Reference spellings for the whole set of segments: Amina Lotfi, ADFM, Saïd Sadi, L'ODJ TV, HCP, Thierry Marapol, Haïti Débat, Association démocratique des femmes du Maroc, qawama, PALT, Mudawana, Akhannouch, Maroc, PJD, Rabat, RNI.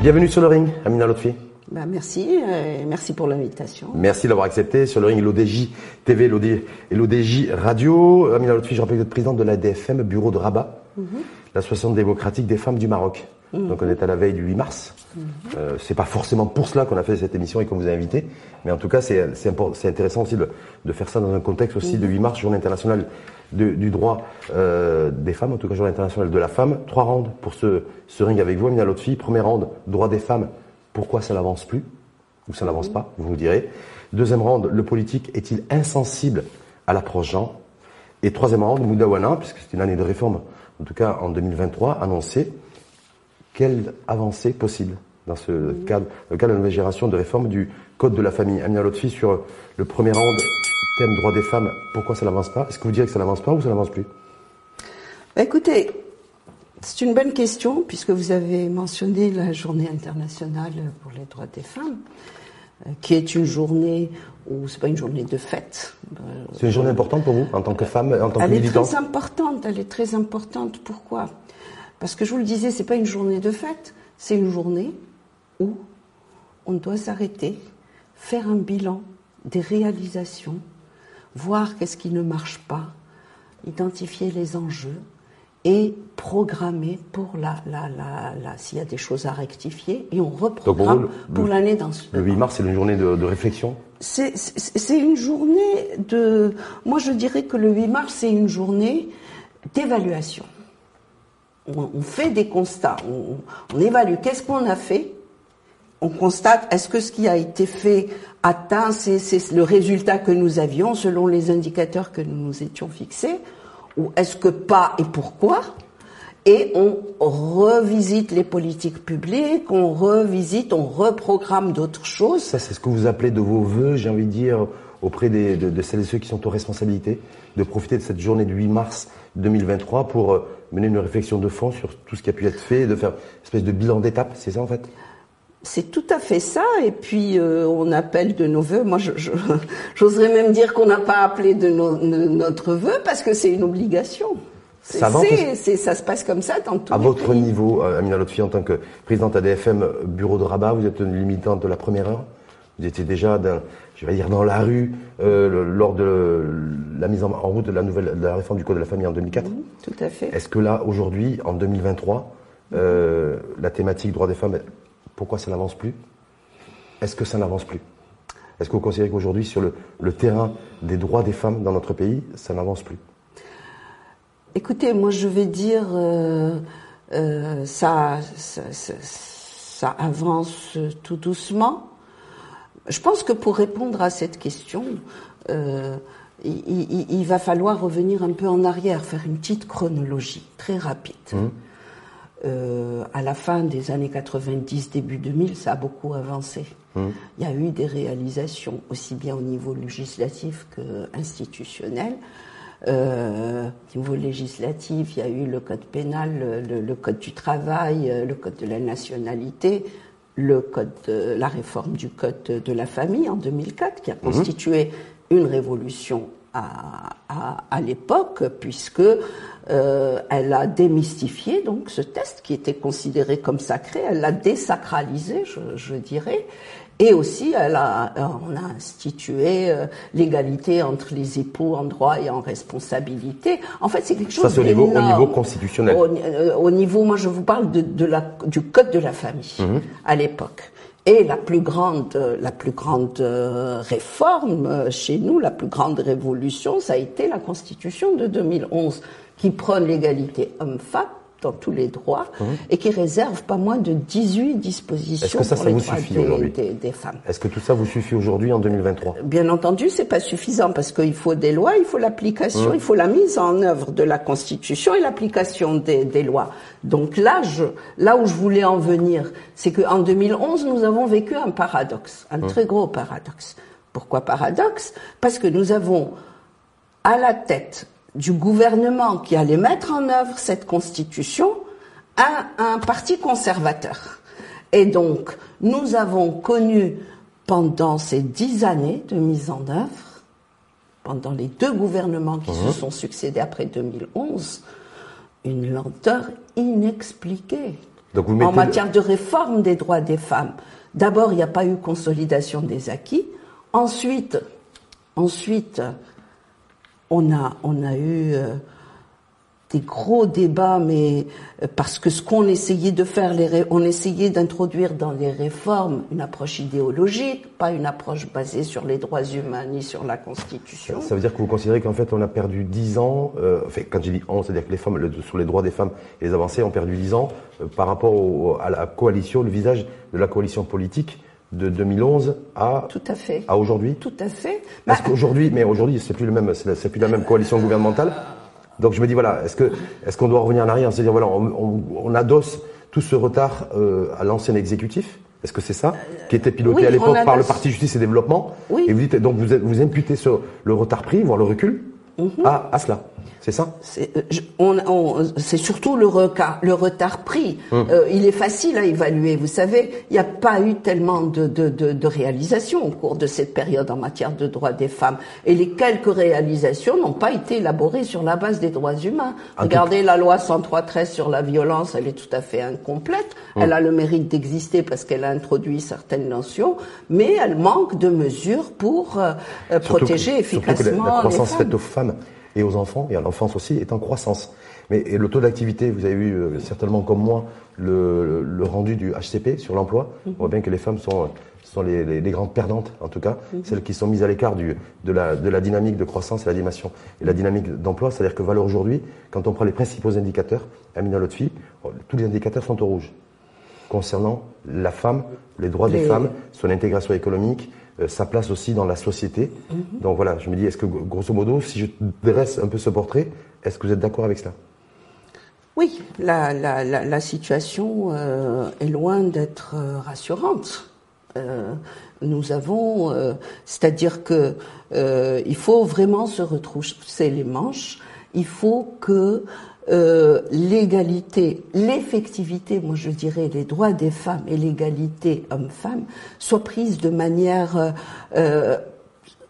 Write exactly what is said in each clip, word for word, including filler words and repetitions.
Bienvenue sur le ring, Amina Lotfi. Ben merci, euh, merci pour l'invitation. Merci d'avoir accepté sur le ring l'O D J T V et l'O D J Radio. Amina Lotfi, je rappelle que vous êtes présidente de l'A D F M, bureau de Rabat, mm-hmm. l'Association démocratique des femmes du Maroc. Mm-hmm. Donc on est à la veille du huit mars. Mm-hmm. euh, c'est pas forcément pour cela qu'on a fait cette émission et qu'on vous a invité, mais en tout cas c'est intéressant aussi de, de faire ça dans un contexte aussi mm-hmm. de huit mars, journée internationale de, du droit euh, des femmes, en tout cas journée internationale de la femme. Trois rounds pour ce, ce ring avec vous, Amina Lotfi. Premier round, droit des femmes. Pourquoi ça n'avance plus ou ça n'avance pas, vous me direz. Deuxième round, le politique est-il insensible à l'approche genre? Et troisième round, Mudawana, puisque c'est une année de réforme, en tout cas en deux mille vingt-trois, annoncée. Quelle avancée possible dans ce cadre, dans le cadre de la nouvelle génération de réforme du Code de la famille? Amina Lotfi, sur le premier round, thème droit des femmes, pourquoi ça n'avance pas? Est-ce que vous direz que ça n'avance pas ou ça n'avance plus? Bah écoutez, c'est une bonne question, puisque vous avez mentionné la journée internationale pour les droits des femmes, qui est une journée où c'est pas une journée de fête. C'est une journée importante pour vous, en tant que femme, en tant que militante? Elle est très importante, elle est très importante. Pourquoi? Parce que je vous le disais, c'est pas une journée de fête, c'est une journée où on doit s'arrêter, faire un bilan des réalisations, voir qu'est-ce qui ne marche pas, identifier les enjeux, et programmer pour la, la, la, la s'il y a des choses à rectifier, et on reprogramme pour l'année dans ce... Le huit mars, c'est une journée de, de réflexion? C'est une journée de... Moi, je dirais que le huit mars, c'est une journée d'évaluation. On, on fait des constats, on, on évalue qu'est-ce qu'on a fait, on constate est-ce que ce qui a été fait atteint, c'est le résultat que nous avions selon les indicateurs que nous nous étions fixés, ou est-ce que pas et pourquoi? Et on revisite les politiques publiques, on revisite, on reprogramme d'autres choses. Ça, c'est ce que vous appelez de vos voeux, j'ai envie de dire, auprès des, de, de celles et ceux qui sont aux responsabilités, de profiter de cette journée du huit mars deux mille vingt-trois pour mener une réflexion de fond sur tout ce qui a pu être fait, de faire une espèce de bilan d'étape, c'est ça en fait? C'est tout à fait ça, et puis euh, on appelle de nos voeux. Moi, je, je, j'oserais même dire qu'on n'a pas appelé de, no, de notre vœu parce que c'est une obligation. Ça, c'est, ça se passe comme ça dans tout le pays. À votre niveau, Amina Lotfi, en tant que présidente A D F M bureau de Rabat, vous êtes une militante de la première heure. Vous étiez déjà, dans, je vais dire, dans la rue euh, le, lors de la mise en, en route de la nouvelle, de la réforme du Code de la famille en deux mille quatre. Mmh, tout à fait. Est-ce que là, aujourd'hui, en deux mille vingt-trois, euh, la thématique droit des femmes... Pourquoi ça n'avance plus? Est-ce que ça n'avance plus? Est-ce que vous considérez qu'aujourd'hui, sur le, le terrain des droits des femmes dans notre pays, ça n'avance plus? Écoutez, moi je vais dire, euh, euh, ça, ça, ça, ça avance tout doucement. Je pense que pour répondre à cette question, euh, il, il, il va falloir revenir un peu en arrière, faire une petite chronologie très rapide. Mmh. Euh, à la fin des années quatre-vingt-dix, début deux mille, ça a beaucoup avancé. Mmh. Il y a eu des réalisations, aussi bien au niveau législatif qu'institutionnel. Euh, au niveau législatif, il y a eu le code pénal, le, le code du travail, le code de la nationalité, le code, de, la réforme du code de la famille en deux mille quatre, qui a mmh. constitué une révolution à, à, à l'époque, puisque euh, elle a démystifié donc ce test qui était considéré comme sacré, elle l'a désacralisé, je, je dirais, et aussi elle a, on a institué euh, l'égalité entre les époux en droit et en responsabilité. En fait, c'est quelque chose. Ça, c'est au niveau, au niveau constitutionnel. Au, euh, au niveau, moi, je vous parle de, de la, du code de la famille mmh. à l'époque. Et la plus grande, la plus grande réforme chez nous, la plus grande révolution, ça a été la Constitution de deux mille onze, qui prône l'égalité homme-femme dans tous les droits mmh. et qui réserve pas moins de dix-huit dispositions pour ça, ça les droits des, des, des femmes. Est-ce que tout ça vous suffit aujourd'hui en deux mille vingt-trois? Bien entendu, c'est pas suffisant parce qu'il faut des lois, il faut l'application, mmh. il faut la mise en œuvre de la Constitution et l'application des, des lois. Donc là, je, là où je voulais en venir, c'est qu'en deux mille onze, nous avons vécu un paradoxe, un mmh. très gros paradoxe. Pourquoi paradoxe? Parce que nous avons à la tête du gouvernement qui allait mettre en œuvre cette constitution un, un parti conservateur. Et donc, nous avons connu pendant ces dix années de mise en œuvre, pendant les deux gouvernements qui mmh. se sont succédés après deux mille onze, une lenteur inexpliquée. Donc vous mettez en matière de réforme des droits des femmes. D'abord, il n'y a pas eu consolidation des acquis. Ensuite, ensuite on, a, on a eu euh, des gros débats, mais euh, parce que ce qu'on essayait de faire, les ré... on essayait d'introduire dans les réformes une approche idéologique, pas une approche basée sur les droits humains ni sur la Constitution. Ça veut dire que vous considérez qu'en fait on a perdu dix ans, euh, enfin, quand je dis on, c'est-à-dire que les femmes, le, sur les droits des femmes et les avancées ont perdu dix ans euh, par rapport au, à la coalition, le visage de la coalition politique de deux mille onze à, Tout à, fait. à aujourd'hui. Tout à fait. Parce bah... qu'aujourd'hui, mais aujourd'hui, c'est plus le même, c'est, c'est plus la même coalition gouvernementale. Donc je me dis voilà, est-ce que est-ce qu'on doit revenir en arrière, se dire voilà, on, on, on adosse tout ce retard euh, à l'ancien exécutif. Est-ce que c'est ça qui était piloté oui, à l'époque par le Parti Justice et Développement oui. Et vous dites donc vous vous imputez ce, le retard pris, voire le recul mm-hmm. à, à cela. C'est ça. C'est, je, on, on, c'est surtout le, reca, le retard pris. Mmh. Euh, il est facile à évaluer. Vous savez, il n'y a pas eu tellement de, de, de, de réalisations au cours de cette période en matière de droits des femmes. Et les quelques réalisations n'ont pas été élaborées sur la base des droits humains. En Regardez tout... la loi cent trois treize sur la violence, elle est tout à fait incomplète. Mmh. Elle a le mérite d'exister parce qu'elle a introduit certaines notions, mais elle manque de mesures pour euh, protéger que, efficacement la, la croissance les femmes. Faite aux femmes. Et aux enfants, et à l'enfance aussi, est en croissance. Mais et le taux d'activité, vous avez eu euh, certainement comme moi le, le, le rendu du H C P sur l'emploi. Mm-hmm. On voit bien que les femmes sont, sont les, les, les grandes perdantes, en tout cas, mm-hmm. celles qui sont mises à l'écart du, de, la, de la dynamique de croissance et la, dimension, et la dynamique d'emploi. C'est-à-dire que valeur aujourd'hui, quand on prend les principaux indicateurs, Amina Lotfi, tous les indicateurs sont au rouge. Concernant la femme, les droits des les... femmes, son intégration économique, Euh, sa place aussi dans la société. Mm-hmm. Donc voilà, je me dis, est-ce que grosso modo, si je dresse un peu ce portrait, est-ce que vous êtes d'accord avec cela? Oui, la, la, la, la situation euh, est loin d'être euh, rassurante. Euh, nous avons, euh, c'est-à-dire que euh, il faut vraiment se retrousser les manches. Il faut que Euh, l'égalité, l'effectivité, moi je dirais les droits des femmes et l'égalité homme-femme soient prises de manière, euh,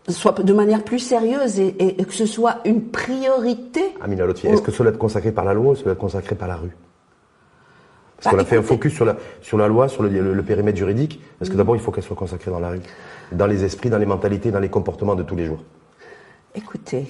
soit de manière plus sérieuse et, et, et que ce soit une priorité. Amina Lotfi, au... est-ce que cela est consacré par la loi ou cela est consacré par la rue? Parce bah, qu'on a fait un focus sur la, sur la loi, sur le, le, le périmètre juridique. Est-ce que d'abord il faut qu'elle soit consacrée dans la rue, dans les esprits, dans les mentalités, dans les comportements de tous les jours? Écoutez.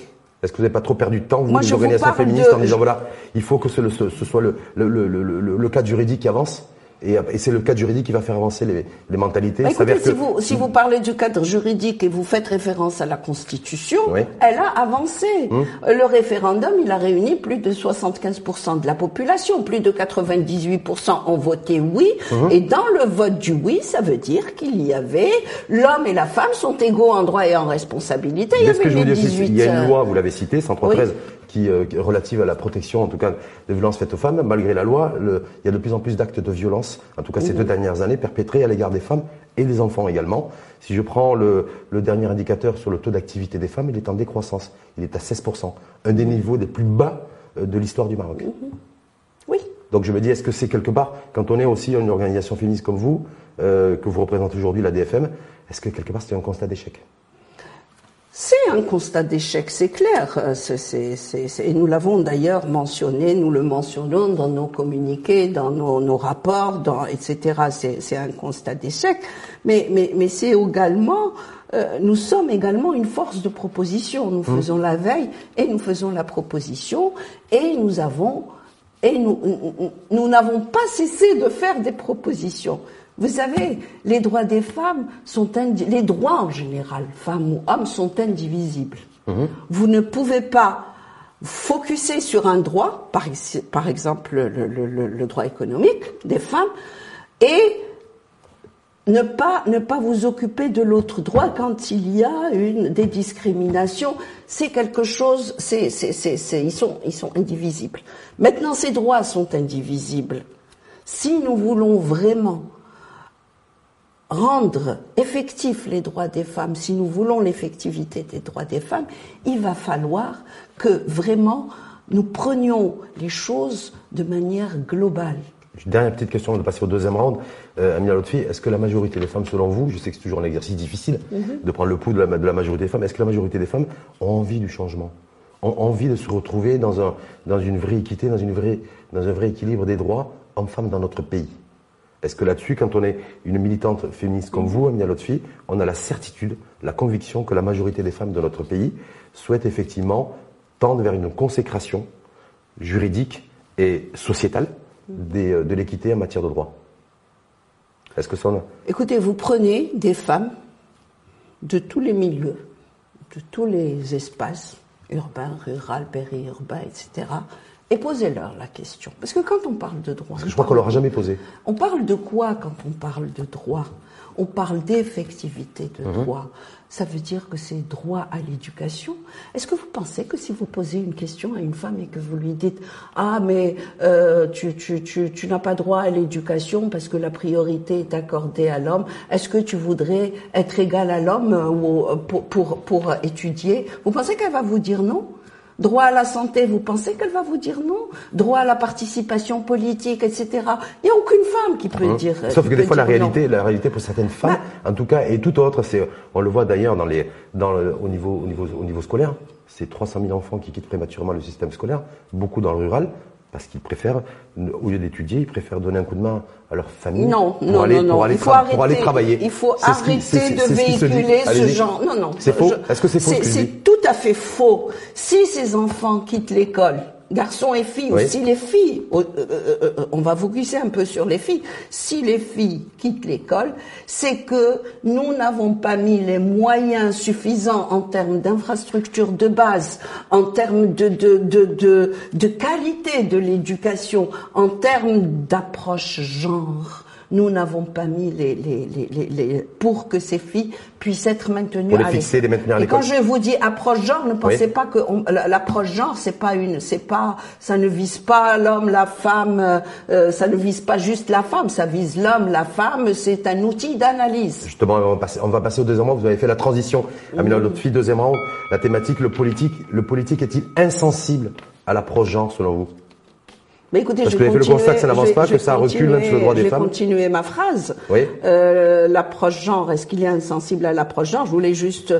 Est-ce que vous n'avez pas trop perdu de temps, vous, Moi, les organisations féministes, de... en disant, voilà, il faut que ce, ce, ce soit le, le, le, le, le cadre juridique qui avance, et, et c'est le cadre juridique qui va faire avancer les, les mentalités. Bah, écoutez, si, que... vous, si vous parlez du cadre juridique et vous faites référence à la Constitution, oui. elle a avancé. Hum. Le référendum, il a réuni plus de soixante-quinze pour cent de la population, plus de quatre-vingt-dix-huit pour cent ont voté oui, hum. et dans le vote du oui, ça veut dire qu'il y avait l'homme et la femme sont égaux en droit et en responsabilité. Il y, avait les dix-huit... il y a une loi, vous l'avez citée, cent trois treize, oui. qui euh, relative à la protection, en tout cas, des violences faites aux femmes. Malgré la loi, le, il y a de plus en plus d'actes de violence, en tout cas ces mmh. deux dernières années, perpétrés à l'égard des femmes et des enfants également. Si je prends le, le dernier indicateur sur le taux d'activité des femmes, il est en décroissance. Il est à seize pour cent, un des niveaux des plus bas de l'histoire du Maroc. Mmh. Oui. Donc je me dis, est-ce que c'est quelque part, quand on est aussi une organisation féministe comme vous, euh, que vous représentez aujourd'hui l'A D F M, est-ce que quelque part c'est un constat d'échec ? C'est un constat d'échec, c'est clair. C'est, c'est, c'est, c'est, et nous l'avons d'ailleurs mentionné, nous le mentionnons dans nos communiqués, dans nos, nos rapports, dans, et cetera. C'est, c'est un constat d'échec. Mais, mais, mais c'est également, euh, nous sommes également une force de proposition. Nous mmh. faisons la veille et nous faisons la proposition et nous avons, et nous, nous, nous n'avons pas cessé de faire des propositions. Vous savez, les droits des femmes sont indi- les droits en général, femmes ou hommes, sont indivisibles. Mmh. Vous ne pouvez pas focuser sur un droit, par, par exemple le, le, le, le droit économique des femmes, et ne pas ne pas vous occuper de l'autre droit quand il y a une des discriminations. C'est quelque chose, c'est c'est c'est, c'est ils sont ils sont indivisibles. Maintenant, ces droits sont indivisibles. Si nous voulons vraiment rendre effectifs les droits des femmes, si nous voulons l'effectivité des droits des femmes, il va falloir que vraiment nous prenions les choses de manière globale. Dernière petite question, on va passer au deuxième round. Euh, Amina Lotfi, est-ce que la majorité des femmes, selon vous, je sais que c'est toujours un exercice difficile mm-hmm. de prendre le pouls de la, de la majorité des femmes, est-ce que la majorité des femmes ont envie du changement, ont envie de se retrouver dans, un, dans une vraie équité, dans, une vraie, dans un vrai équilibre des droits hommes-femmes dans notre pays? Est-ce que là-dessus, quand on est une militante féministe comme vous, Amina Lotfi, on a la certitude, la conviction que la majorité des femmes de notre pays souhaitent effectivement tendre vers une consécration juridique et sociétale des, de l'équité en matière de droit? Est-ce que ça en a... Écoutez, vous prenez des femmes de tous les milieux, de tous les espaces, urbains, ruraux, périurbains, et cetera, et posez-leur la question. Parce que quand on parle de droit... Parce que je crois qu'on ne leur a jamais posé. On parle de quoi quand on parle de droit? On parle d'effectivité de mmh. droit. Ça veut dire que c'est droit à l'éducation. Est-ce que vous pensez que si vous posez une question à une femme et que vous lui dites « Ah, mais euh, tu, tu, tu, tu n'as pas droit à l'éducation parce que la priorité est accordée à l'homme. Est-ce que tu voudrais être égal à l'homme pour, pour, pour étudier ?» Vous pensez qu'elle va vous dire non? Droit à la santé, vous pensez qu'elle va vous dire non? Droit à la participation politique, et cetera. Il n'y a aucune femme qui peut mmh. dire. Sauf que des fois, la réalité, la réalité pour certaines femmes, bah, en tout cas, et tout autre, c'est, on le voit d'ailleurs dans les, dans le, au niveau, au niveau, au niveau scolaire, c'est trois cent mille enfants qui quittent prématurément le système scolaire, beaucoup dans le rural, parce qu'ils préfèrent, au lieu d'étudier, ils préfèrent donner un coup de main à leur famille non, pour, non, aller, non, non. Pour, aller tra- arrêter, pour aller travailler. Il faut arrêter ce qui, de véhiculer ce, ce genre. Non, non. C'est faux. Je, Est-ce que c'est faux? C'est, ce que c'est tout à fait faux. Si ces enfants quittent l'école, garçons et filles, oui. ou si les filles, euh, euh, euh, on va vous glisser un peu sur les filles, si les filles quittent l'école, c'est que nous n'avons pas mis les moyens suffisants en termes d'infrastructures de base, en termes de, de, de, de, de qualité de l'éducation, en termes d'approche genre. Nous n'avons pas mis les, les, les, les, les, pour que ces filles puissent être maintenues à l'école. Maintenir à l'école. Et quand je vous dis approche genre, ne pensez oui. pas que on, l'approche genre, c'est pas une, c'est pas, ça ne vise pas l'homme, la femme, euh, ça ne vise pas juste la femme, ça vise l'homme, la femme, c'est un outil d'analyse. Justement, on va passer, on va passer au deuxième round, vous avez fait la transition. Amina Lotfi, mmh. deuxième round, la thématique, le politique, le politique est-il insensible à l'approche genre selon vous? Mais écoutez, Parce je vais continuer, le constat que ça n'avance pas, que ça recule même sur le droit des femmes. Je vais continuer ma phrase. Oui. Euh, l'approche genre, est-ce qu'il est insensible à l'approche genre? Je voulais juste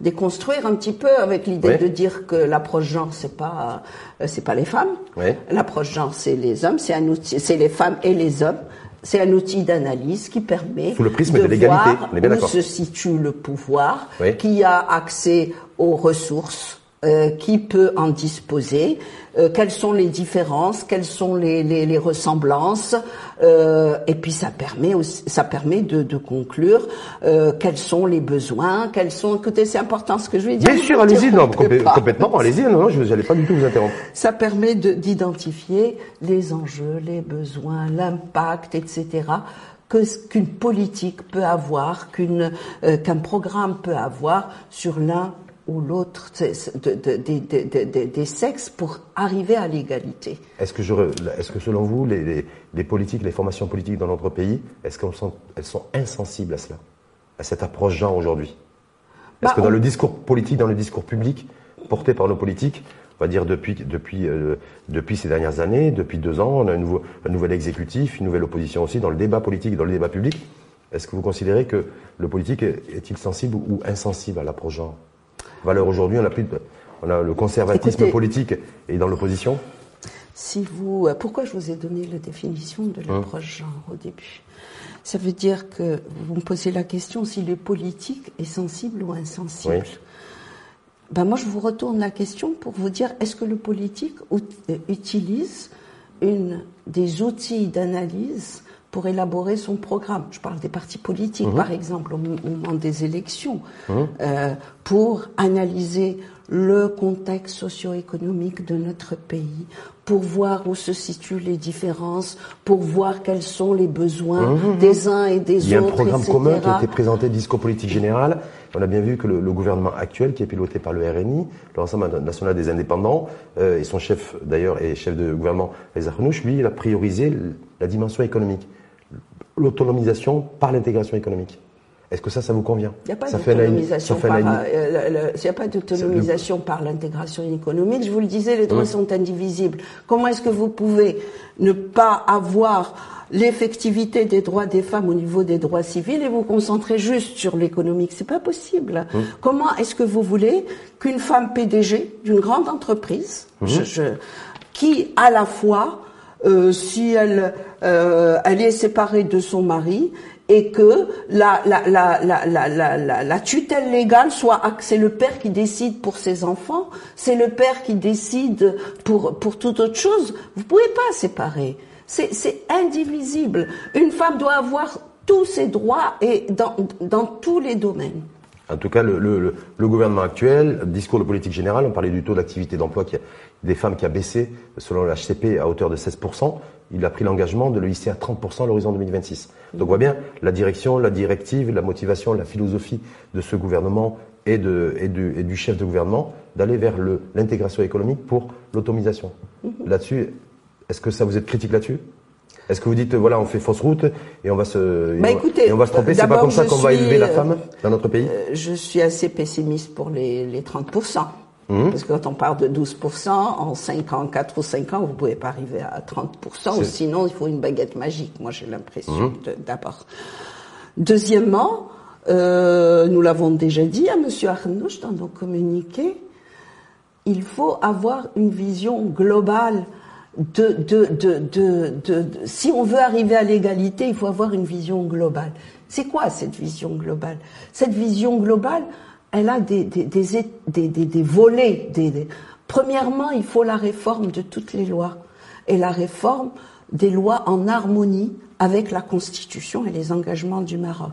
déconstruire un petit peu avec l'idée oui. de dire que l'approche genre, c'est pas, c'est pas les femmes. Oui. L'approche genre, c'est les hommes, c'est un outil, c'est les femmes et les hommes. C'est un outil d'analyse qui permet Sous le prisme de, de l'égalité. Voir On est bien où d'accord. se situe le pouvoir, oui. qui a accès aux ressources. Euh, qui peut en disposer, euh, quelles sont les différences, quelles sont les, les, les ressemblances, euh, et puis ça permet aussi, ça permet de, de conclure euh, quels sont les besoins, quels sont. Écoutez, c'est important ce que je vais dire. Bien sûr, allez-y, non, complé- complètement, allez-y, non, non, je n'allais pas du tout vous interrompre. Ça permet de, d'identifier les enjeux, les besoins, l'impact, et cetera. Que qu'une politique peut avoir, qu'une euh, qu'un programme peut avoir sur l'un ou l'autre des de, de, de, de, de, de sexes pour arriver à l'égalité. Est-ce que, je, est-ce que selon vous, les, les, les politiques, les formations politiques dans notre pays, est-ce qu'elles sont, elles sont insensibles à cela, à cette approche genre aujourd'hui? Est-ce bah, que dans on... le discours politique, dans le discours public porté par nos politiques, on va dire depuis, depuis, euh, depuis ces dernières années, depuis deux ans, on a un, nouveau, un nouvel exécutif, une nouvelle opposition aussi, dans le débat politique, dans le débat public, est-ce que vous considérez que le politique est-il sensible ou insensible à l'approche genre? Valeur aujourd'hui, on a plus de, on a le conservatisme Écoutez, politique et dans l'opposition. Si vous, pourquoi je vous ai donné la définition de l'approche genre au début? Ça veut dire que vous me posez la question si le politique est sensible ou insensible. Oui. Ben moi, je vous retourne la question pour vous dire est-ce que le politique utilise une des outils d'analyse pour élaborer son programme. Je parle des partis politiques, mmh. par exemple, au moment des élections, mmh. euh, pour analyser le contexte socio-économique de notre pays, pour voir où se situent les différences, pour voir quels sont les besoins mmh. des uns et des autres, il y a autres, un programme et cetera commun qui a été présenté, discours politique général. On a bien vu que le, le gouvernement actuel, qui est piloté par le R N I, le Rassemblement national des indépendants, euh, et son chef d'ailleurs, et chef de gouvernement, Akhannouch, lui, il a priorisé la dimension économique. l'autonomisation par l'intégration économique. Est-ce que ça, ça vous convient? Il n'y a pas d'autonomisation par, euh, le... par l'intégration économique. Je vous le disais, les droits oui. sont indivisibles. Comment est-ce que vous pouvez ne pas avoir l'effectivité des droits des femmes au niveau des droits civils et vous concentrer juste sur l'économique? C'est pas possible. Mmh. Comment est-ce que vous voulez qu'une femme P D G d'une grande entreprise, mmh. je, je, qui à la fois, euh, si elle, euh, elle est séparée de son mari, et que la, la, la, la, la, la, la tutelle légale soit, c'est le père qui décide pour ses enfants, c'est le père qui décide pour, pour toute autre chose. Vous pouvez pas séparer. C'est, c'est indivisible. Une femme doit avoir tous ses droits et dans, dans tous les domaines. En tout cas, le, le, le gouvernement actuel, discours de politique générale, on parlait du taux d'activité d'emploi qui a, des femmes qui a baissé, selon le H C P, à hauteur de seize pour cent. Il a pris l'engagement de le lisser à trente pour cent à l'horizon deux mille vingt-six. Donc on voit bien la direction, la directive, la motivation, la philosophie de ce gouvernement et, de, et, de, et du chef de gouvernement d'aller vers le, l'intégration économique pour l'autonomisation. Mm-hmm. Là-dessus, est-ce que ça vous êtes critique là-dessus ? Est-ce que vous dites, voilà, on fait fausse route et on va se, bah écoutez, et on va se tromper, c'est pas comme ça qu'on suis, va élever la femme dans notre pays ? euh, Je suis assez pessimiste pour les, les trente pour cent. Mmh. Parce que quand on parle de douze pour cent, en cinq ans, quatre ou cinq ans, vous pouvez pas arriver à trente pour cent, ou sinon il faut une baguette magique, moi j'ai l'impression, mmh. de, d'abord. Deuxièmement, euh, nous l'avons déjà dit à M. Akhannouch dans nos communiqués, il faut avoir une vision globale de, de, de, de, de, de... Si on veut arriver à l'égalité, il faut avoir une vision globale. C'est quoi cette vision globale? Cette vision globale, elle a des, des, des, des, des, des volets. Des, des... Premièrement, il faut la réforme de toutes les lois. Et la réforme des lois en harmonie avec la Constitution et les engagements du Maroc.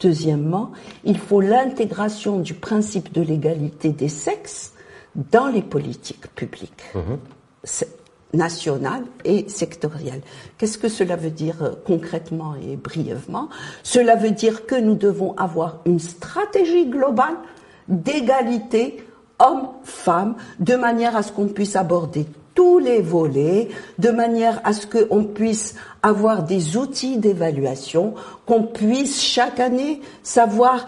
Deuxièmement, il faut l'intégration du principe de l'égalité des sexes dans les politiques publiques, mmh. nationales et sectorielles. Qu'est-ce que cela veut dire concrètement et brièvement? Cela veut dire que nous devons avoir une stratégie globale d'égalité homme-femme, de manière à ce qu'on puisse aborder tous les volets, de manière à ce qu'on puisse avoir des outils d'évaluation, qu'on puisse chaque année savoir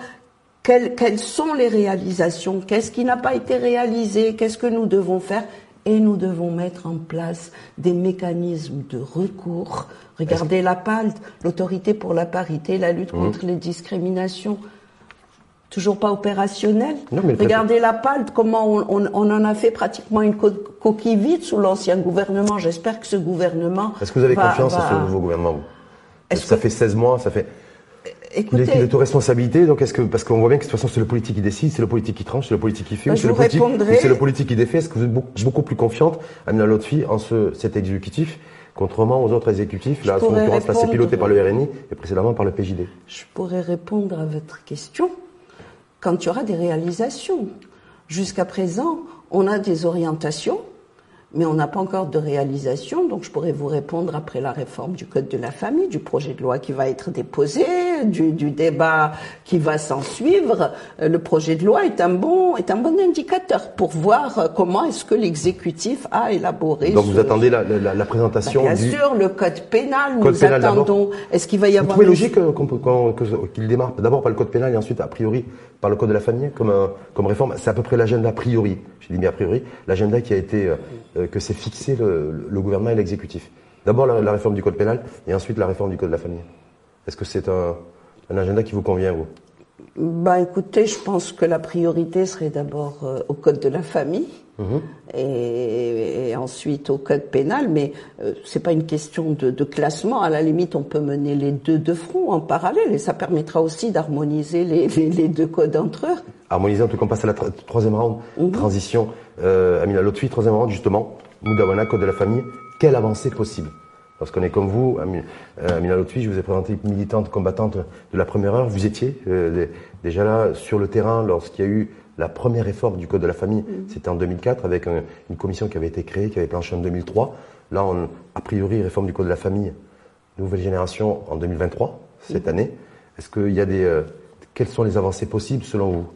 quelles, quelles sont les réalisations, qu'est-ce qui n'a pas été réalisé, qu'est-ce que nous devons faire, et nous devons mettre en place des mécanismes de recours. Regardez la PALT, l'autorité pour la parité, la lutte contre mmh. les discriminations. Toujours pas opérationnel. Non, mais regardez fait... la PALT, comment on, on, on en a fait pratiquement une co- coquille vide sous l'ancien gouvernement. J'espère que ce gouvernement... Est-ce que vous avez va, confiance va... en ce nouveau gouvernement? Est-ce Ça que... fait seize mois, ça fait... Écoutez, il est aux responsabilités, donc est-ce que, parce qu'on voit bien que de toute façon c'est le politique qui décide, c'est le politique qui tranche, c'est le politique qui fait, bah, c'est, le politique, c'est le politique qui défait. Est-ce que vous êtes beaucoup, beaucoup plus confiante, Amina Lotfi, en ce, cet exécutif, contrairement aux autres exécutifs? Là, son répondre... là, c'est piloté par le R N I et précédemment par le P J D. Je pourrais répondre à votre question quand il y aura des réalisations. Jusqu'à présent, on a des orientations, mais on n'a pas encore de réalisation, donc je pourrais vous répondre après la réforme du Code de la famille, du projet de loi qui va être déposé, du, du débat qui va s'en suivre. Le projet de loi est un bon, est un bon indicateur pour voir comment est-ce que l'exécutif a élaboré. Donc ce... vous attendez la, la, la présentation ben, bien du... Bien sûr, le Code pénal, code nous pénal attendons. D'abord. Est-ce qu'il va y avoir... Vous trouvez une... logique qu'on peut, qu'on, qu'il démarre d'abord par le Code pénal et ensuite, a priori, par le Code de la famille comme, comme réforme? C'est à peu près l'agenda a priori, j'ai dit bien a priori, l'agenda qui a été... que s'est fixé le, le gouvernement et l'exécutif. D'abord la, la réforme du code pénal et ensuite la réforme du code de la famille. Est-ce que c'est un, un agenda qui vous convient, vous ? Bah, écoutez, je pense que la priorité serait d'abord euh, au code de la famille mmh. et, et ensuite au code pénal, mais euh, c'est pas une question de, de classement. À la limite, on peut mener les deux de front en parallèle et ça permettra aussi d'harmoniser les, les, les deux codes entre eux. Harmoniser, en tout cas, on passe à la tra- troisième round, mmh. transition. Euh, Amina Lotfi, troisième round, justement, Mudawana, code de la famille, quelle avancée possible ? Parce qu'on est comme vous, Amina Lotfi, je vous ai présenté militante, combattante de la première heure. Vous étiez euh, déjà là sur le terrain lorsqu'il y a eu la première réforme du Code de la famille. Mmh. C'était en deux mille quatre avec un, une commission qui avait été créée, qui avait planché en deux mille trois. Là, on, a priori, réforme du Code de la famille, nouvelle génération en deux mille vingt-trois, cette mmh. année. Est-ce qu'il y a des... Euh, quelles sont les avancées possibles selon vous ?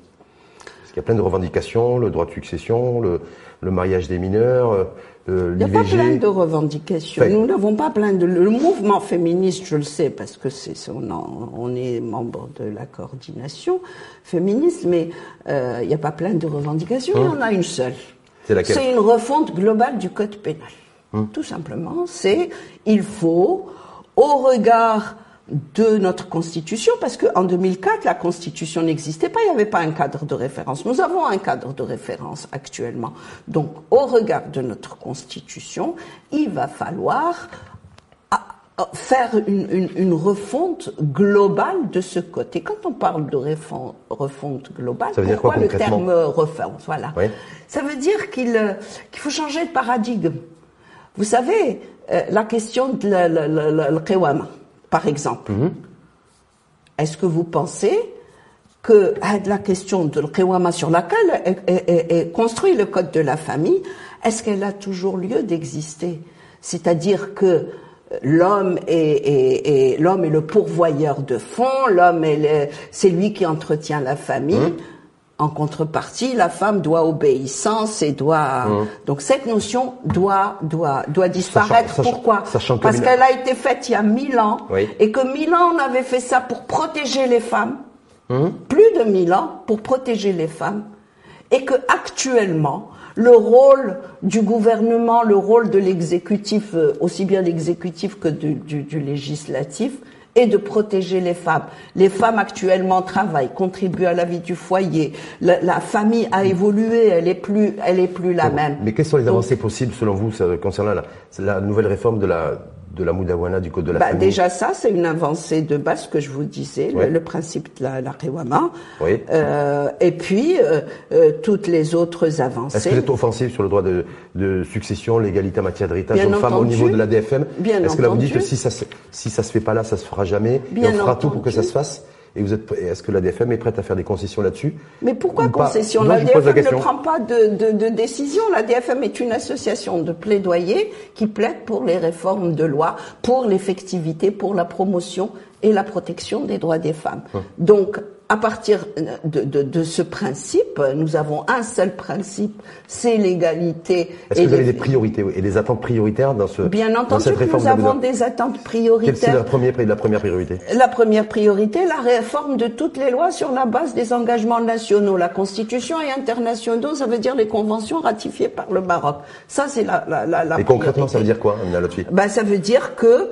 Parce qu'il y a plein de revendications, le droit de succession, le, le mariage des mineurs... Euh, Euh, Il n'y a pas plein de revendications. Fait. Nous n'avons pas plein de... Le mouvement féministe, je le sais, parce que c'est on, en, on est membre de la coordination féministe, mais euh, il n'y a pas plein de revendications. Hum. Il y en a une seule. C'est laquelle? C'est une refonte globale du code pénal. Hum. Tout simplement, c'est il faut, au regard de notre Constitution, parce qu'en deux mille quatre, la Constitution n'existait pas, il n'y avait pas un cadre de référence. Nous avons un cadre de référence actuellement. Donc, au regard de notre Constitution, il va falloir faire une, une, une refonte globale de ce code. Et quand on parle de refonte, refonte globale, ça veut dire pourquoi quoi, le terme refonte, voilà. Oui. Ça veut dire qu'il qu'il faut changer de paradigme. Vous savez, euh, la question de le qawama, par exemple. Mm-hmm. Est-ce que vous pensez que ah, la question de le qawama sur laquelle est, est, est, est construit le code de la famille, est-ce qu'elle a toujours lieu d'exister? C'est-à-dire que l'homme est, est, est, l'homme est le pourvoyeur de fonds, l'homme est le, c'est lui qui entretient la famille. Mm-hmm. En contrepartie, la femme doit obéissance et doit... Mmh. Donc cette notion doit, doit, doit disparaître. Sachant, pourquoi? Sachant que Parce mille... qu'elle a été faite il y a mille ans. Oui. Et que mille ans, on avait fait ça pour protéger les femmes. Mmh. Plus de mille ans pour protéger les femmes. Et que actuellement, le rôle du gouvernement, le rôle de l'exécutif, aussi bien l'exécutif que du, du, du législatif, et de protéger les femmes. Les femmes actuellement travaillent, contribuent à la vie du foyer. La, la famille a évolué, elle est plus, elle est plus la même. Mais quelles sont les avancées Donc, possibles selon vous concernant la, la nouvelle réforme de la de la Mudawana, du code de la bah, famille? Déjà ça, c'est une avancée de base que je vous disais, ouais. le, le principe de la, la qawama. Oui. Euh, et puis euh, euh, toutes les autres avancées. Est-ce que vous êtes offensif sur le droit de, de succession, l'égalité en matière d'héritage aux femmes au niveau de l'A D F M? Bien entendu. Est-ce que là vous dites que si ça se, si ça se fait pas là, ça se fera jamais? Bien et on fera entendu. Tout pour que ça se fasse. Et vous êtes, est-ce que l'A D F M est prête à faire des concessions là-dessus? Mais pourquoi concessions? L'A D F M la ne prend pas de, de, de décision. L'A D F M est une association de plaidoyer qui plaide pour les réformes de loi, pour l'effectivité, pour la promotion et la protection des droits des femmes. Hum. Donc, à partir de, de, de ce principe, nous avons un seul principe, c'est l'égalité. Est-ce et que vous avez des priorités et des attentes prioritaires dans ce Bien entendu, dans cette réforme que nous avons de... des attentes prioritaires. Quelle est la première, la première priorité? La première priorité, la réforme de toutes les lois sur la base des engagements nationaux, la Constitution et internationaux, ça veut dire les conventions ratifiées par le Maroc. Ça, c'est la, la, la, la et concrètement, priorité. Ça veut dire quoi, Amina Lotfi? Ben, ça veut dire que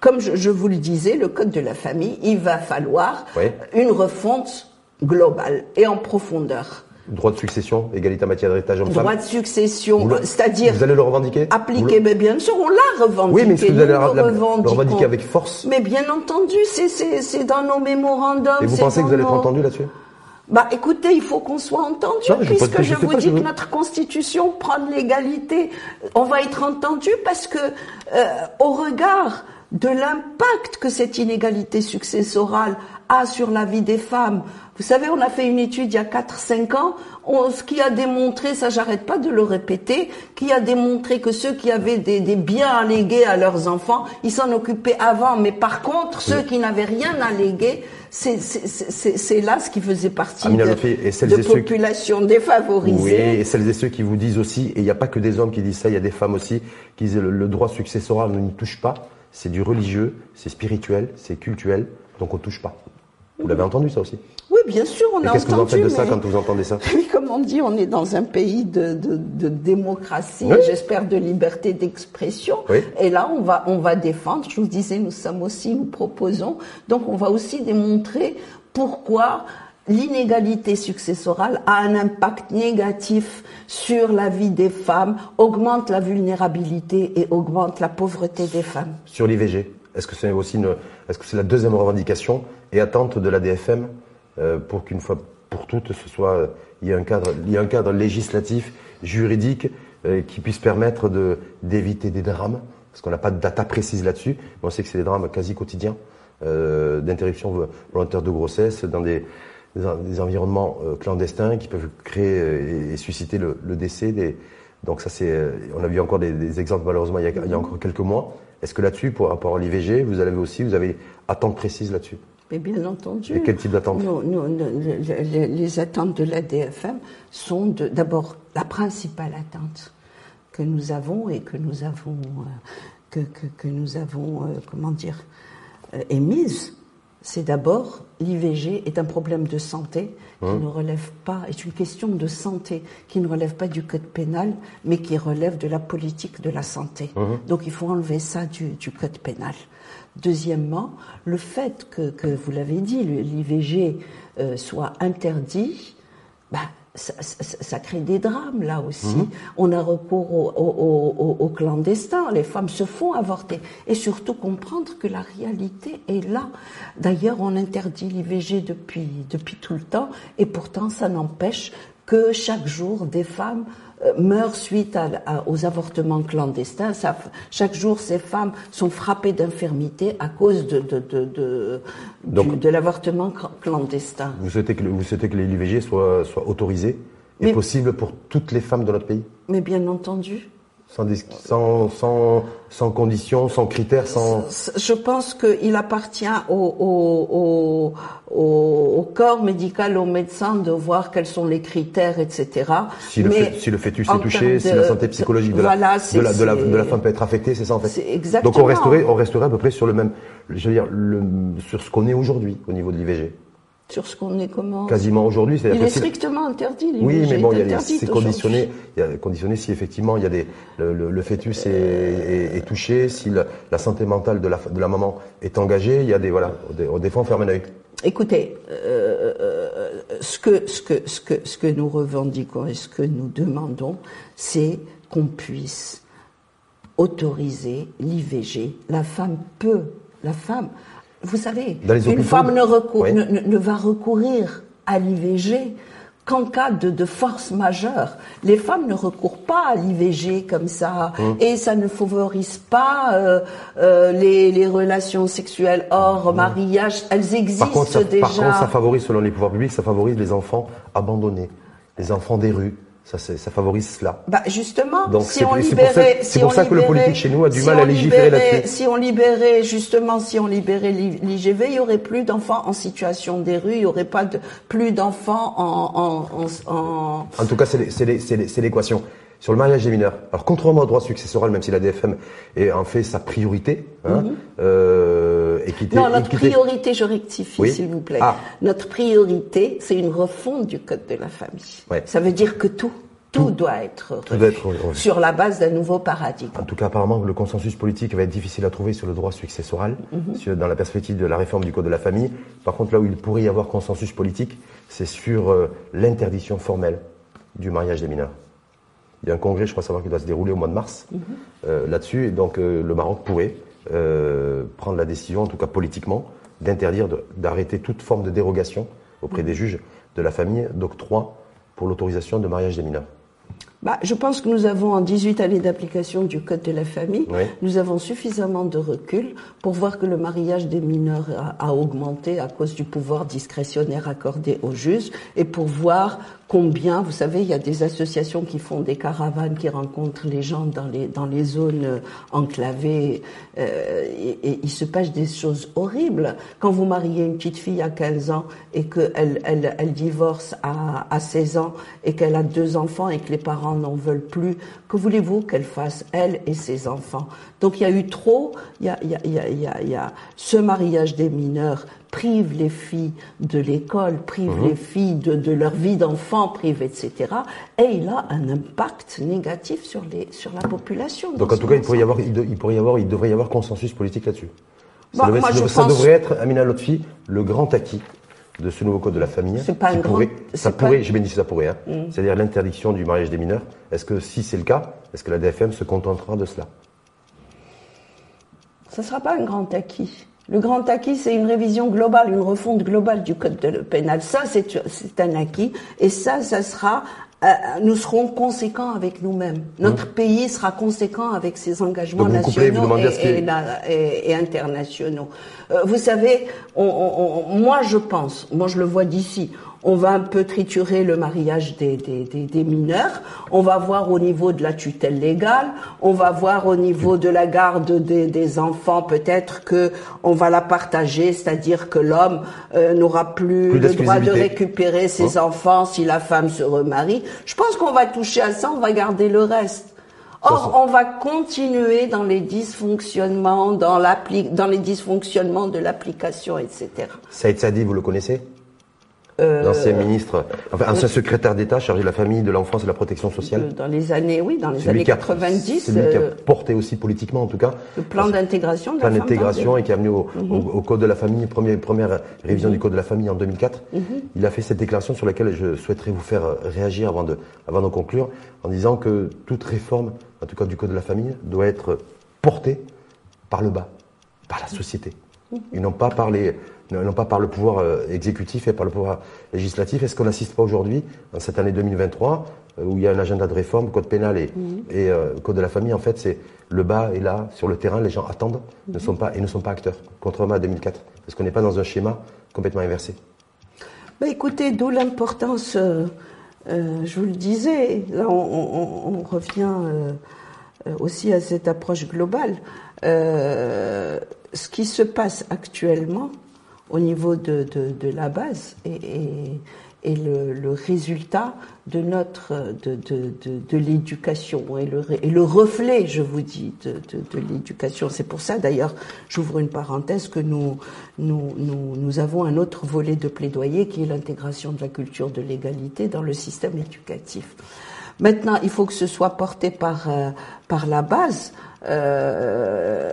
Comme je, je vous le disais, le code de la famille, il va falloir oui. une refonte globale et en profondeur. Droit de succession, égalité en matière d'héritage homme-femme. Droit de succession, le, c'est-à-dire... Vous allez le revendiquer? Appliquer, mais bien sûr, on l'a revendiqué. Oui, mais est-ce que vous allez la, la, le revendiquer avec force? Mais bien entendu, c'est, c'est, c'est dans nos mémorandums. Et vous pensez que vous allez être entendu là-dessus? Bah, écoutez, il faut qu'on soit entendu, non, puisque je, je vous pas, dis je que veux... notre Constitution prend l'égalité. On va être entendu parce que, euh, au regard de l'impact que cette inégalité successorale a sur la vie des femmes. Vous savez, on a fait une étude il y a quatre cinq ans, on, ce qui a démontré, ça j'arrête pas de le répéter, qui a démontré que ceux qui avaient des, des biens à léguer à leurs enfants, ils s'en occupaient avant, mais par contre, ceux qui n'avaient rien à léguer, c'est, c'est, c'est, c'est là ce qui faisait partie Amina Lotfi, et celles de, de populations qui... défavorisées. Oui, et celles et ceux qui vous disent aussi, et il n'y a pas que des hommes qui disent ça, il y a des femmes aussi, qui disent le, le droit successoral ne nous touche pas. C'est du religieux, c'est spirituel, c'est culturel, donc on ne touche pas. Vous l'avez entendu ça aussi? Oui, bien sûr, on a entendu. Qu'est-ce que vous en faites de ça quand vous entendez ça? Oui, comme on dit, on est dans un pays de, de, de démocratie, oui. j'espère de liberté d'expression. Oui. Et là, on va, on va défendre. Je vous disais, nous sommes aussi, nous proposons. Donc, on va aussi démontrer pourquoi l'inégalité successorale a un impact négatif sur la vie des femmes, augmente la vulnérabilité et augmente la pauvreté des femmes. Sur l'I V G, est-ce que c'est aussi une, est-ce que c'est la deuxième revendication et attente de l'A D F M euh, pour qu'une fois pour toutes, ce soit il y a un cadre, il y a un cadre législatif, juridique euh, qui puisse permettre de d'éviter des drames, parce qu'on n'a pas de data précise là-dessus, mais on sait que c'est des drames quasi quotidiens euh, d'interruption volontaire de grossesse dans des des environnements clandestins qui peuvent créer et susciter le, le décès des... Donc ça c'est, on a vu encore des, des exemples malheureusement il y, a, il y a encore quelques mois. Est-ce que là-dessus, par rapport à l'I V G, vous avez aussi, vous avez attentes précises là-dessus? Mais bien entendu. Et quel type d'attente? Non, non, non, les, les attentes de l'A D F M sont de, d'abord la principale attente. que nous avons et que nous avons, que, que, que nous avons, comment dire, émise, c'est d'abord l'I V G est un problème de santé qui mmh. ne relève pas, est une question de santé qui ne relève pas du code pénal, mais qui relève de la politique de la santé. Mmh. Donc il faut enlever ça du, du code pénal. Deuxièmement, le fait que, que vous l'avez dit, l'I V G euh, soit interdit, bah, ça, ça, ça crée des drames là aussi. Mmh. On a recours aux au, au, au clandestins, les femmes se font avorter. Et surtout comprendre que la réalité est là. D'ailleurs, on interdit l'I V G depuis, depuis tout le temps, et pourtant ça n'empêche que chaque jour des femmes meurent suite à, à, aux avortements clandestins. Ça, chaque jour, ces femmes sont frappées d'infirmité à cause de, de, de, de, de, de l'avortement clandestin. Vous souhaitez que, vous souhaitez que l'I V G soit, soit autorisée et mais, possible pour toutes les femmes de notre pays? Mais bien entendu. Sans, sans, sans, sans conditions, sans critères, sans... Je pense qu'il appartient au, au, au, au corps médical, aux médecins de voir quels sont les critères, et cetera. Si, mais le, si le fœtus est touché, de, si la santé psychologique de, voilà, la, de, la, de, la, de la femme peut être affectée, c'est ça en fait. Exactement. Donc on resterait, on resterait à peu près sur le même, je veux dire, le, sur ce qu'on est aujourd'hui au niveau de l'I V G. Sur ce qu'on est comment? Quasiment aujourd'hui. Il est strictement interdit. Oui, mais bon, c'est conditionné. Il y a conditionné si effectivement il y a des le, le, le fœtus euh... est, est, est touché, si la, la santé mentale de la de la maman est engagée, il y a des voilà. Des, des fois, on ferme un œil. Écoutez, euh, euh, ce que ce que ce que ce que nous revendiquons et ce que nous demandons, c'est qu'on puisse autoriser l'I V G. La femme peut. La femme. Vous savez, une femme ne, recou- oui. ne, ne va recourir à l'I V G qu'en cas de, de force majeure. Les femmes ne recourent pas à l'I V G comme ça, mmh. et ça ne favorise pas euh, euh, les, les relations sexuelles hors mmh. mariage. Elles existent par contre, ça, déjà. Par contre, ça favorise, selon les pouvoirs publics, ça favorise les enfants abandonnés, les enfants des rues. Ça, ça favorise cela. Bah justement, donc, si on libérait, c'est pour ça que le politique chez nous a du mal à légiférer là-dessus. Si on libérait justement, si on libérait l'I G V, il y aurait plus d'enfants en situation des rues, il y aurait pas de, plus d'enfants en, en, en, en. En tout cas, c'est c'est l'équation sur le mariage des mineurs. Alors contrairement au droit successoral, même si la D F M est en fait sa priorité, hein, mm-hmm. euh, équité. Non, notre équité... priorité, je rectifie, oui. s'il vous plaît. Ah. Notre priorité, c'est une refonte du code de la famille. Ouais. Ça veut dire que tout, tout, tout doit être revu, tout doit être revu. Sur la base d'un nouveau paradigme. En tout cas, apparemment, le consensus politique va être difficile à trouver sur le droit successoral, mm-hmm. sur, dans la perspective de la réforme du code de la famille. Par contre, là où il pourrait y avoir consensus politique, c'est sur euh, l'interdiction formelle du mariage des mineurs. Il y a un congrès, je crois savoir, qui doit se dérouler au mois de mars, mmh. euh, là-dessus. Et donc, euh, le Maroc pourrait euh, prendre la décision, en tout cas politiquement, d'interdire, d'arrêter toute forme de dérogation auprès mmh. des juges de la famille d'octroi pour l'autorisation de mariage des mineurs. Bah, je pense que nous avons, en dix-huit années d'application du Code de la famille, oui. nous avons suffisamment de recul pour voir que le mariage des mineurs a, a augmenté à cause du pouvoir discrétionnaire accordé aux juges et pour voir combien, vous savez, il y a des associations qui font des caravanes, qui rencontrent les gens dans les, dans les zones enclavées euh, et, et il se passe des choses horribles. Quand vous mariez une petite fille à quinze ans et qu'elle elle, elle divorce à, à seize ans et qu'elle a deux enfants et que les parents n'en veulent plus, que voulez-vous qu'elle fasse, elle et ses enfants? Donc il y a eu trop, il y a, il y a, il y a, il y a ce mariage des mineurs prive les filles de l'école, prive mmh. les filles de, de leur vie d'enfant, prive, et cetera. Et il a un impact négatif sur, les, sur la population. Donc en tout cas, il pourrait, y avoir, il, de, il pourrait y avoir, il devrait y avoir consensus politique là-dessus. Ça, bah, devait, moi, ça, ça pense... devrait être, Amina Lotfi, le grand acquis de ce nouveau code de la famille. C'est pas un grand... pourrait, ça pas... pourrait, je me dis ça pourrait, hein. Mmh. C'est-à-dire l'interdiction du mariage des mineurs. Est-ce que si c'est le cas, est-ce que la D F M se contentera de cela? Ça ne sera pas un grand acquis. Le grand acquis, c'est une révision globale, une refonte globale du code pénal. Ça, c'est un acquis. Et ça, ça sera, euh, nous serons conséquents avec nous-mêmes. Notre mmh. pays sera conséquent avec ses engagements donc, nationaux couplez, et, et, la, et, et internationaux. Euh, vous savez, on, on, on, moi, je pense, moi, je le vois d'ici. On va un peu triturer le mariage des, des, des, des mineurs, on va voir au niveau de la tutelle légale, on va voir au niveau de la garde des, des enfants, peut-être que on va la partager, c'est-à-dire que l'homme euh, n'aura plus, plus le droit de récupérer ses hein? enfants si la femme se remarie. Je pense qu'on va toucher à ça, on va garder le reste. Or, on va continuer dans les dysfonctionnements, dans, dans les dysfonctionnements de l'application, et cetera. Saïd Sadi, vous le connaissez ? Euh, L'ancien ministre, enfin, ancien secrétaire d'État chargé de la famille, de l'enfance et de la protection sociale. Dans les années, oui, dans les celui années quatre-vingt-dix. C'est lui qui a porté aussi politiquement, en tout cas. Le plan d'intégration de la d'intégration et qui a amené au, mm-hmm. au, au Code de la famille, première, première révision mm-hmm. du Code de la famille en deux mille quatre. Mm-hmm. Il a fait cette déclaration sur laquelle je souhaiterais vous faire réagir avant de, avant de conclure, en disant que toute réforme, en tout cas du Code de la famille, doit être portée par le bas, par la société. Mm-hmm. Et non pas par les... non pas par le pouvoir exécutif et par le pouvoir législatif. Est-ce qu'on n'assiste pas aujourd'hui, en cette année deux mille vingt-trois, où il y a un agenda de réforme, code pénal et, mmh. et euh, code de la famille, en fait, c'est le bas est là, sur le terrain, les gens attendent mmh. ne sont pas, et ne sont pas acteurs, contrairement à deux mille quatre. Est-ce qu'on n'est pas dans un schéma complètement inversé? Bah, écoutez, d'où l'importance, euh, euh, je vous le disais, là on, on, on revient euh, aussi à cette approche globale. Euh, ce qui se passe actuellement, au niveau de, de, de la base et, et, et le, le résultat de notre de, de, de, de l'éducation et le, et le reflet, je vous dis, de, de, de l'éducation. C'est pour ça, d'ailleurs, j'ouvre une parenthèse, que nous, nous, nous, nous avons un autre volet de plaidoyer qui est l'intégration de la culture de l'égalité dans le système éducatif. Maintenant, il faut que ce soit porté par, par la base. Euh,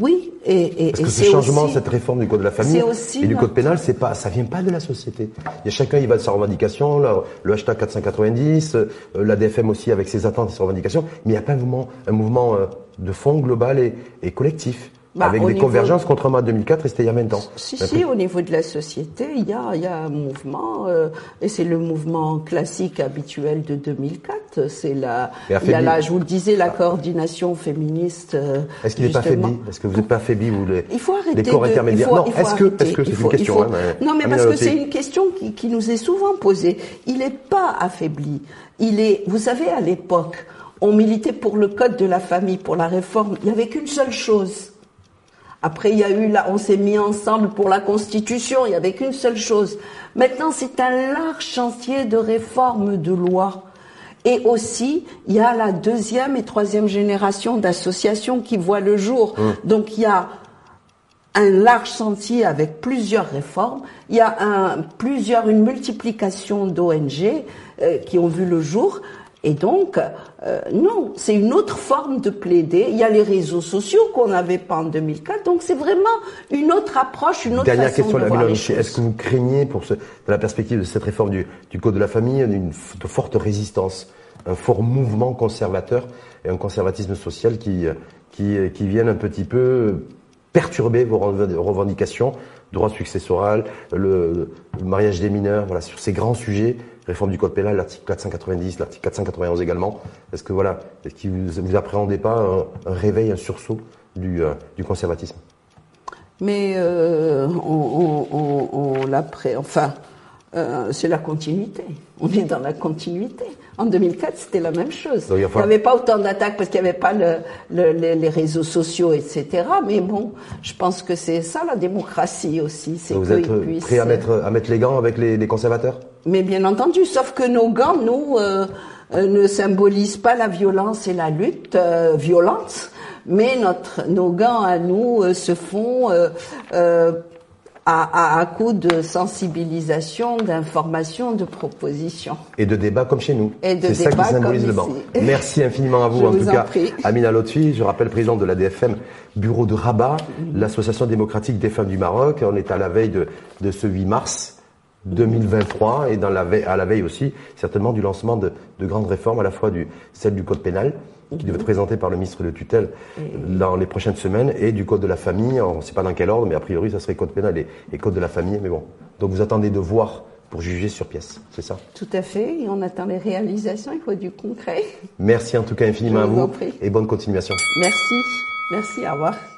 oui, et, et parce que ce changement, aussi, cette réforme du Code de la famille aussi et du Code pénal, c'est pas, ça vient pas de la société. Il y a chacun, il va de sa revendication, là, le hashtag quatre cent quatre-vingt-dix, l'A D F M aussi avec ses attentes et ses revendications, mais il n'y a pas un mouvement, un mouvement de fond global et, et collectif. Bah, avec des convergences, de... contrairement à deux mille quatre, et c'était il y a vingt ans. Si, si, plus... au niveau de la société, il y a, il y a un mouvement, euh, et c'est le mouvement classique habituel de deux mille quatre. C'est la, il y a là, je vous le disais, la coordination féministe. Euh, Est-ce qu'il n'est pas affaibli? Est-ce que vous n'êtes pas affaibli, vous, les, il faut les corps de... intermédiaires? Non, est-ce que, est-ce que c'est une question? Faut... Hein, mais... Non, mais Amina parce Lotfi. Que c'est une question qui, qui nous est souvent posée. Il n'est pas affaibli. Il est, vous savez, à l'époque, on militait pour le code de la famille, pour la réforme. Il n'y avait qu'une seule chose. Après, il y a eu là, on s'est mis ensemble pour la Constitution. Il n'y avait qu'une seule chose. Maintenant, c'est un large chantier de réforme de loi. Et aussi, il y a la deuxième et troisième génération d'associations qui voient le jour. Mmh. Donc, il y a un large chantier avec plusieurs réformes. Il y a un, plusieurs, une multiplication d'O N G euh, qui ont vu le jour. Et donc, euh, non, c'est une autre forme de plaider. Il y a les réseaux sociaux qu'on n'avait pas en deux mille quatre, donc c'est vraiment une autre approche, une autre Dernière façon question, de voir les choses. Est-ce que vous craignez, pour ce, dans la perspective de cette réforme du, du Code de la famille, une de forte résistance, un fort mouvement conservateur et un conservatisme social qui, qui, qui viennent un petit peu perturber vos revendications, droit successoral, le, le mariage des mineurs, voilà, sur ces grands sujets? Réforme du Code pénal, l'article quatre cent quatre-vingt-dix, l'article quatre cent quatre-vingt-onze également. Est-ce que voilà, est-ce que vous, vous appréhendez pas un, un réveil, un sursaut du, euh, du conservatisme? Mais euh, on, on, on, on l'appréhende. Enfin, euh, c'est la continuité. On est dans la continuité. En deux mille quatre, c'était la même chose. Donc, il n'y avait pas autant d'attaques parce qu'il n'y avait pas le, le, les, les réseaux sociaux, et cetera. Mais bon, je pense que c'est ça la démocratie aussi. C'est vous êtes puissent... prêt à mettre, à mettre les gants avec les, les conservateurs? Mais bien entendu, sauf que nos gants, nous, euh, euh, ne symbolisent pas la violence et la lutte euh, violente. Mais notre, nos gants à nous euh, se font... Euh, euh, À, à, à coup de sensibilisation, d'information, de propositions. Et de débat comme chez nous. C'est ça qui symbolise le banc. Merci infiniment à vous, en tout cas, Amina Lotfi. Je rappelle, présidente de l'A D F M, bureau de Rabat, mmh. l'Association démocratique des femmes du Maroc. On est à la veille de, de ce huit mars deux mille vingt-trois et dans la veille, à la veille aussi, certainement, du lancement de, de grandes réformes, à la fois du, celle du Code pénal, qui devait être présenté par le ministre de tutelle dans les prochaines semaines, et du Code de la famille, on ne sait pas dans quel ordre, mais a priori ça serait Code pénal et, et Code de la famille, mais bon. Donc vous attendez de voir pour juger sur pièce, c'est ça? Tout à fait, et on attend les réalisations, il faut du concret. Merci en tout cas infiniment à vous, et bonne continuation. Merci, merci, au revoir.